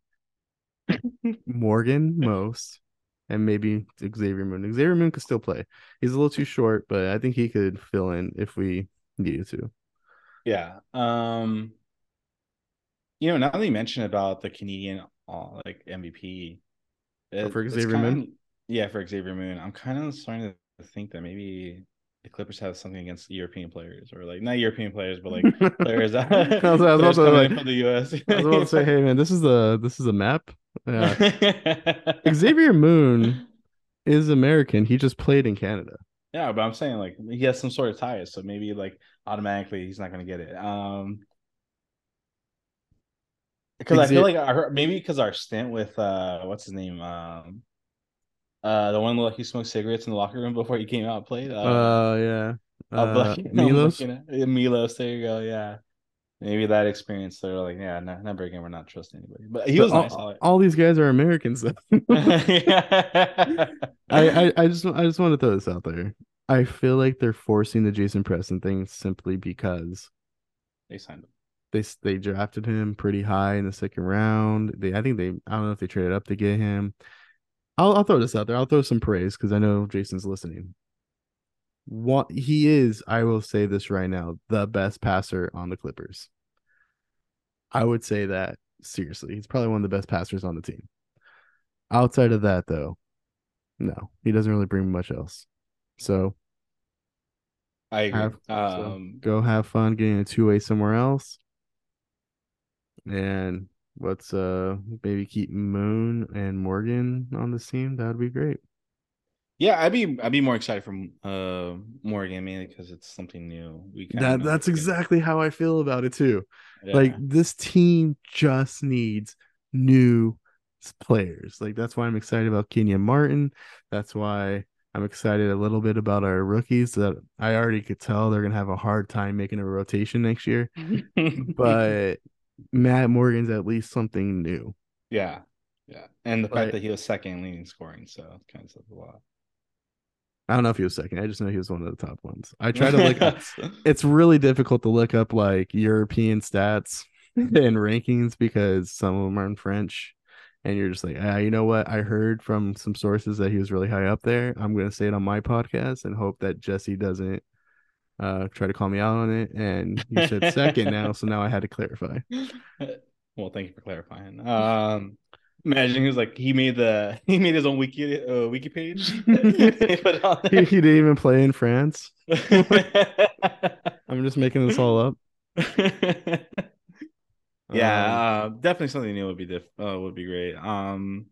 Morgan most and maybe Xavier Moon. Xavier Moon could still play. He's a little too short, but I think he could fill in if we needed to. Yeah. Um, you know, now that you mentioned about the Canadian uh, like M V P. It, oh, for Xavier kinda, Moon? Yeah, for Xavier Moon. I'm kind of starting to think that maybe the Clippers have something against European players, or like not European players, but like players that I was, I was also like, from the U S I was about to say, hey man, this is the this is a map. Yeah. Xavier Moon is American. He just played in Canada. Yeah, but I'm saying like he has some sort of ties, so maybe like automatically he's not going to get it. Um, because Exa- I feel like our, maybe because our stint with uh, what's his name, um. Uh, the one like he smoked cigarettes in the locker room before he came out and played. Oh uh, uh, yeah, uh, like, you know, Milos. Like, you know, Milos, there you go. Yeah, maybe that experience. They're like, yeah, no, never again. We're not trusting anybody. But he but was all, nice. All, all these guys are Americans. So. I, I I just I just want to throw this out there. I feel like they're forcing the Jason Preston thing simply because they signed him. They they drafted him pretty high in the second round. They I think they I don't know if they traded up to get him. I'll, I'll throw this out there. I'll throw some praise because I know Jason's listening. What he is, I will say this right now, the best passer on the Clippers. I would say that seriously. He's probably one of the best passers on the team. Outside of that, though, no, he doesn't really bring much else. So I agree. Have, um, so go have fun getting a two-way somewhere else. And let's uh maybe keep Moon and Morgan on the team. That would be great. Yeah, I'd be I'd be more excited for uh Morgan mainly because it's something new. We that that's exactly how I feel about it too. Yeah. Like this team just needs new players. Like that's why I'm excited about Kenyon Martin. That's why I'm excited a little bit about our rookies that I already could tell they're gonna have a hard time making a rotation next year, but. Matt Morgan's at least something new. Yeah. Yeah. And the like, fact that he was second leading scoring, so it kind of says a lot. I don't know if he was second. I just know he was one of the top ones. I try to look up it's really difficult to look up like European stats and rankings because some of them are in French and you're just like, ah, you know what? I heard from some sources that he was really high up there. I'm going to say it on my podcast and hope that Jesse doesn't uh, try to call me out on it. And you said second now, so now I had to clarify. Well, thank you for clarifying. Um, imagine he was like, he made the he made his own wiki uh, wiki page. he, he didn't even play in France. I'm just making this all up. Yeah, um, uh, definitely something new would be diff- uh, would be great. Um,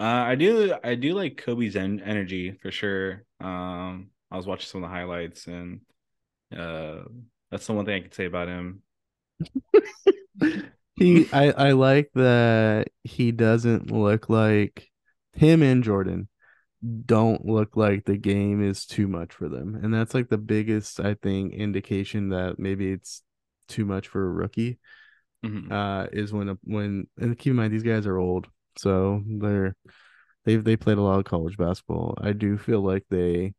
uh, I do I do like Kobe's en- energy for sure. Um, I was watching some of the highlights, and uh, that's the one thing I could say about him. He, I, I like that he doesn't look like him and Jordan don't look like the game is too much for them, and that's like the biggest, I think, indication that maybe it's too much for a rookie. Mm-hmm. Uh, is when when and keep in mind these guys are old, so they're they've they played a lot of college basketball. I do feel like they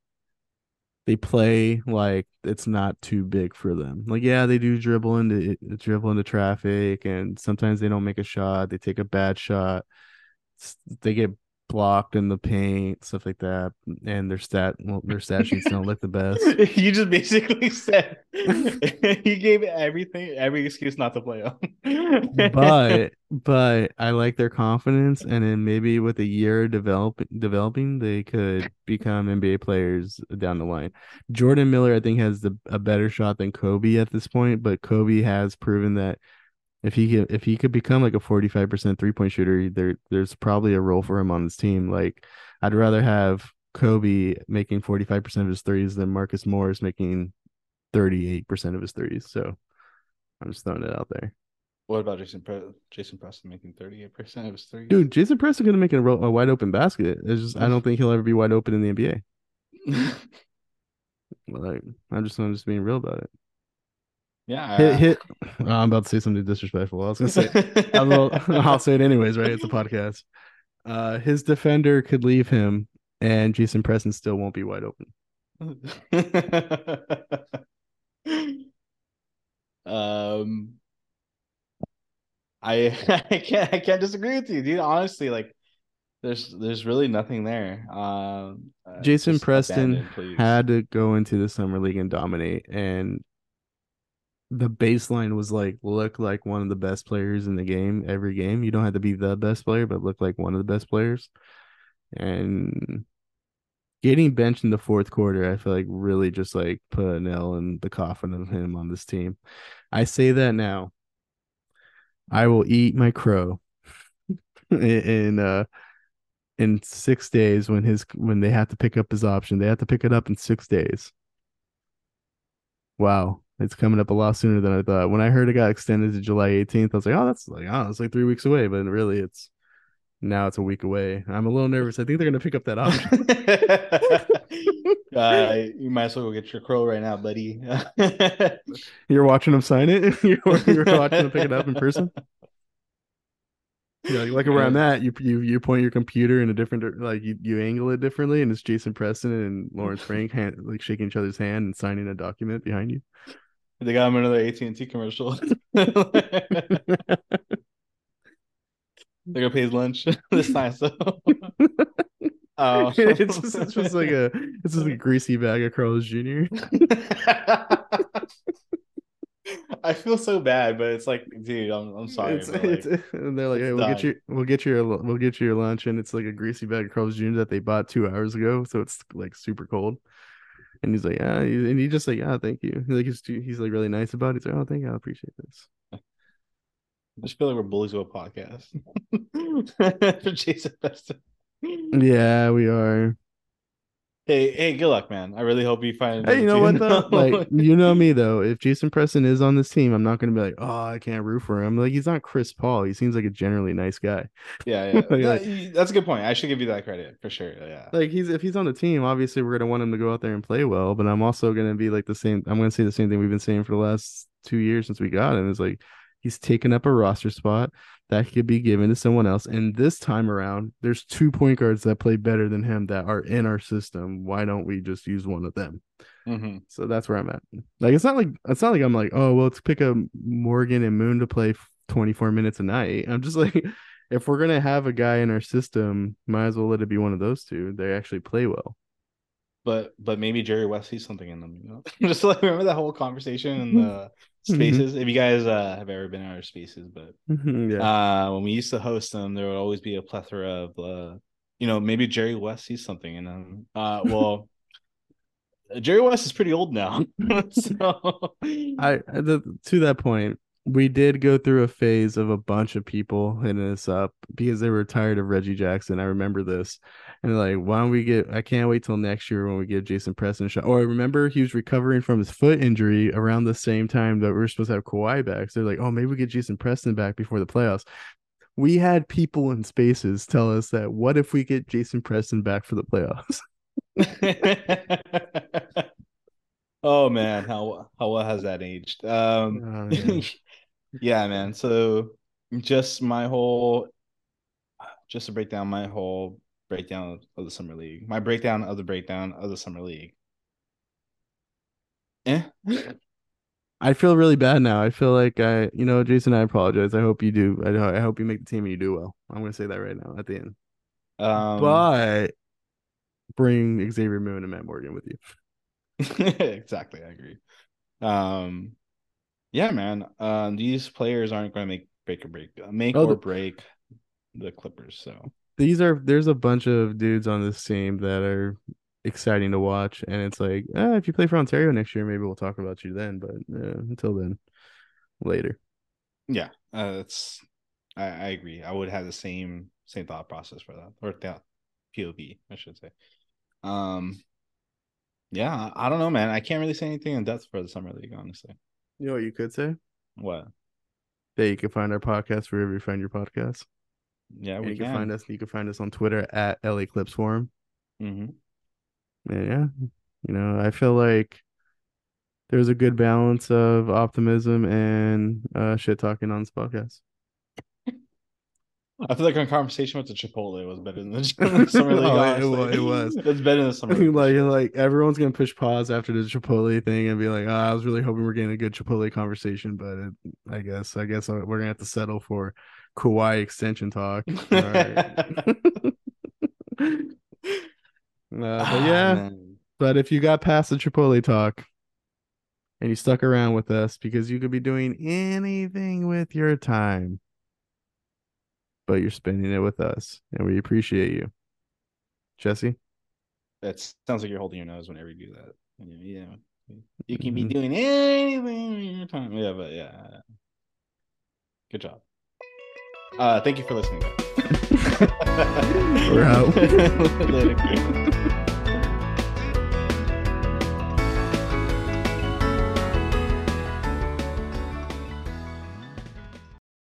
they play like it's not too big for them. Like, yeah, they do dribble into dribble into traffic, and sometimes they don't make a shot. They take a bad shot. They get blocked in the paint, stuff like that, and their stat well, their stat sheets don't look the best. You just basically said he gave everything every excuse not to play them. but but I like their confidence, and then maybe with a year develop developing, they could become N B A players down the line. Jordan Miller, I think, has the, a better shot than Kobe at this point, but Kobe has proven that If he could, if he could become like a forty-five percent three point shooter, there there's probably a role for him on this team. Like, I'd rather have Kobe making forty-five percent of his threes than Marcus Morris making thirty-eight percent of his threes. So I'm just throwing it out there. What about Jason Pre- Jason Preston making thirty-eight percent of his threes? Dude, Jason Preston gonna make a, ro- a wide open basket. It's just I don't think he'll ever be wide open in the N B A. Like, I'm just I'm just being real about it. Yeah, hit, hit. Oh, I'm about to say something disrespectful. I was gonna say, little, I'll say it anyways, right? It's a podcast. Uh, his defender could leave him, and Jason Preston still won't be wide open. um, I I can't I can't disagree with you, dude. Honestly, like, there's there's really nothing there. Um, uh, Jason Preston had to go into the summer league and dominate, and the baseline was like, look like one of the best players in the game every game. You don't have to be the best player, but look like one of the best players. And getting benched in the fourth quarter, I feel like really just like put an L in the coffin of him on this team. I say that now. I will eat my crow in uh in six days when his when they have to pick up his option. They have to pick it up in six days. Wow. It's coming up a lot sooner than I thought. When I heard it got extended to July eighteenth, I was like, oh, that's like, oh, it's like three weeks away. But really, it's now it's a week away. I'm a little nervous. I think they're going to pick up that option. uh, you might as well go get your crow right now, buddy. You're watching them sign it? You're, you're watching them pick it up in person? Yeah, like around that, you you you point your computer in a different, like you, you angle it differently, and it's Jason Preston and Lawrence Frank hand, like shaking each other's hand and signing a document behind you. They got him another A T and T commercial. They're gonna pay his lunch this time, so oh. it's, just, it's just like a it's just like a greasy bag of Carl's Junior I feel so bad, but it's like, dude, I'm I'm sorry. It's, like, it's, and they're like, hey, we'll dying. get you, we'll get you, your, we'll get you your lunch, and it's like a greasy bag of Carl's Junior that they bought two hours ago, so it's like super cold. And he's like, yeah, and he just like, yeah, oh, thank you. He's like, he's, he's like really nice about it. He's like, oh, thank you, I appreciate this. I just feel like we're bullies with a podcast for Jason Preston. Yeah, we are. Hey, hey, good luck, man. I really hope you find. Hey, you know what though? Like, you know me though. If Jason Preston is on this team, I'm not going to be like, oh, I can't root for him. Like, he's not Chris Paul. He seems like a generally nice guy. Yeah, yeah. like, that, that's a good point. I should give you that credit for sure. Yeah. Like, he's if he's on the team, obviously we're going to want him to go out there and play well. But I'm also going to be like the same. I'm going to say the same thing we've been saying for the last two years since we got him. It's like he's taken up a roster spot that could be given to someone else. And this time around, there's two point guards that play better than him that are in our system. Why don't we just use one of them? Mm-hmm. So that's where I'm at. Like, it's not like, it's not like I'm like, oh, well, let's pick up Morgan and Moon to play twenty-four minutes a night. I'm just like, if we're going to have a guy in our system, might as well let it be one of those two. They actually play well. But but maybe Jerry West sees something in them, you know. Just like, remember that whole conversation in the spaces. Mm-hmm. If you guys uh, have ever been in our spaces, but yeah. uh, when we used to host them, there would always be a plethora of, uh, you know, maybe Jerry West sees something in them. Uh, well, Jerry West is pretty old now. so I the, to that point, we did go through a phase of a bunch of people hitting us up because they were tired of Reggie Jackson. I remember this. And like, why don't we get, I can't wait till next year when we get Jason Preston a shot. Or I remember he was recovering from his foot injury around the same time that we were supposed to have Kawhi back. So they're like, oh, maybe we get Jason Preston back before the playoffs. We had people in spaces tell us that, what if we get Jason Preston back for the playoffs? Oh man, how how well has that aged? Um, oh, yeah. Yeah, man. So just my whole, just to break down my whole breakdown of the summer league. My breakdown of the breakdown of the summer league. Eh? I feel really bad now. I feel like I, you know, Jason, I apologize. I hope you do. I, I hope you make the team and you do well. I'm going to say that right now at the end. Um, but bring Xavier Moon and Matt Morgan with you. Exactly. I agree. Um, yeah, man. Uh, these players aren't going to make break or break, make oh, or the- break the Clippers. So. These are there's a bunch of dudes on this team that are exciting to watch, and it's like, eh, if you play for Ontario next year, maybe we'll talk about you then. But eh, until then, later. Yeah, uh, that's I, I agree. I would have the same same thought process for that, or that P O V, I should say. Um, yeah, I don't know, man. I can't really say anything in depth for the summer league, honestly. You know what you could say? What? That you can find our podcast wherever you find your podcast. Yeah, we you can. can find us. You can find us on Twitter at L A Clips Forum. Mm-hmm. And yeah, you know, I feel like there's a good balance of optimism and uh, shit talking on this podcast. I feel like our conversation with the Chipotle was better than the summer league. Oh, it was. It's better than the summer league. Like, like everyone's gonna push pause after the Chipotle thing and be like, oh, "I was really hoping we're getting a good Chipotle conversation, but it, I guess, I guess we're gonna have to settle for Kawhi extension talk." All right. uh, but yeah, oh, but if you got past the Chipotle talk and you stuck around with us, because you could be doing anything with your time, but you're spending it with us, and we appreciate you. Jesse? That sounds like you're holding your nose whenever you do that. Yeah. You can be mm-hmm. doing anything with your time. Yeah, but yeah. Good job. Uh, thank you for listening, guys. We're out. Later.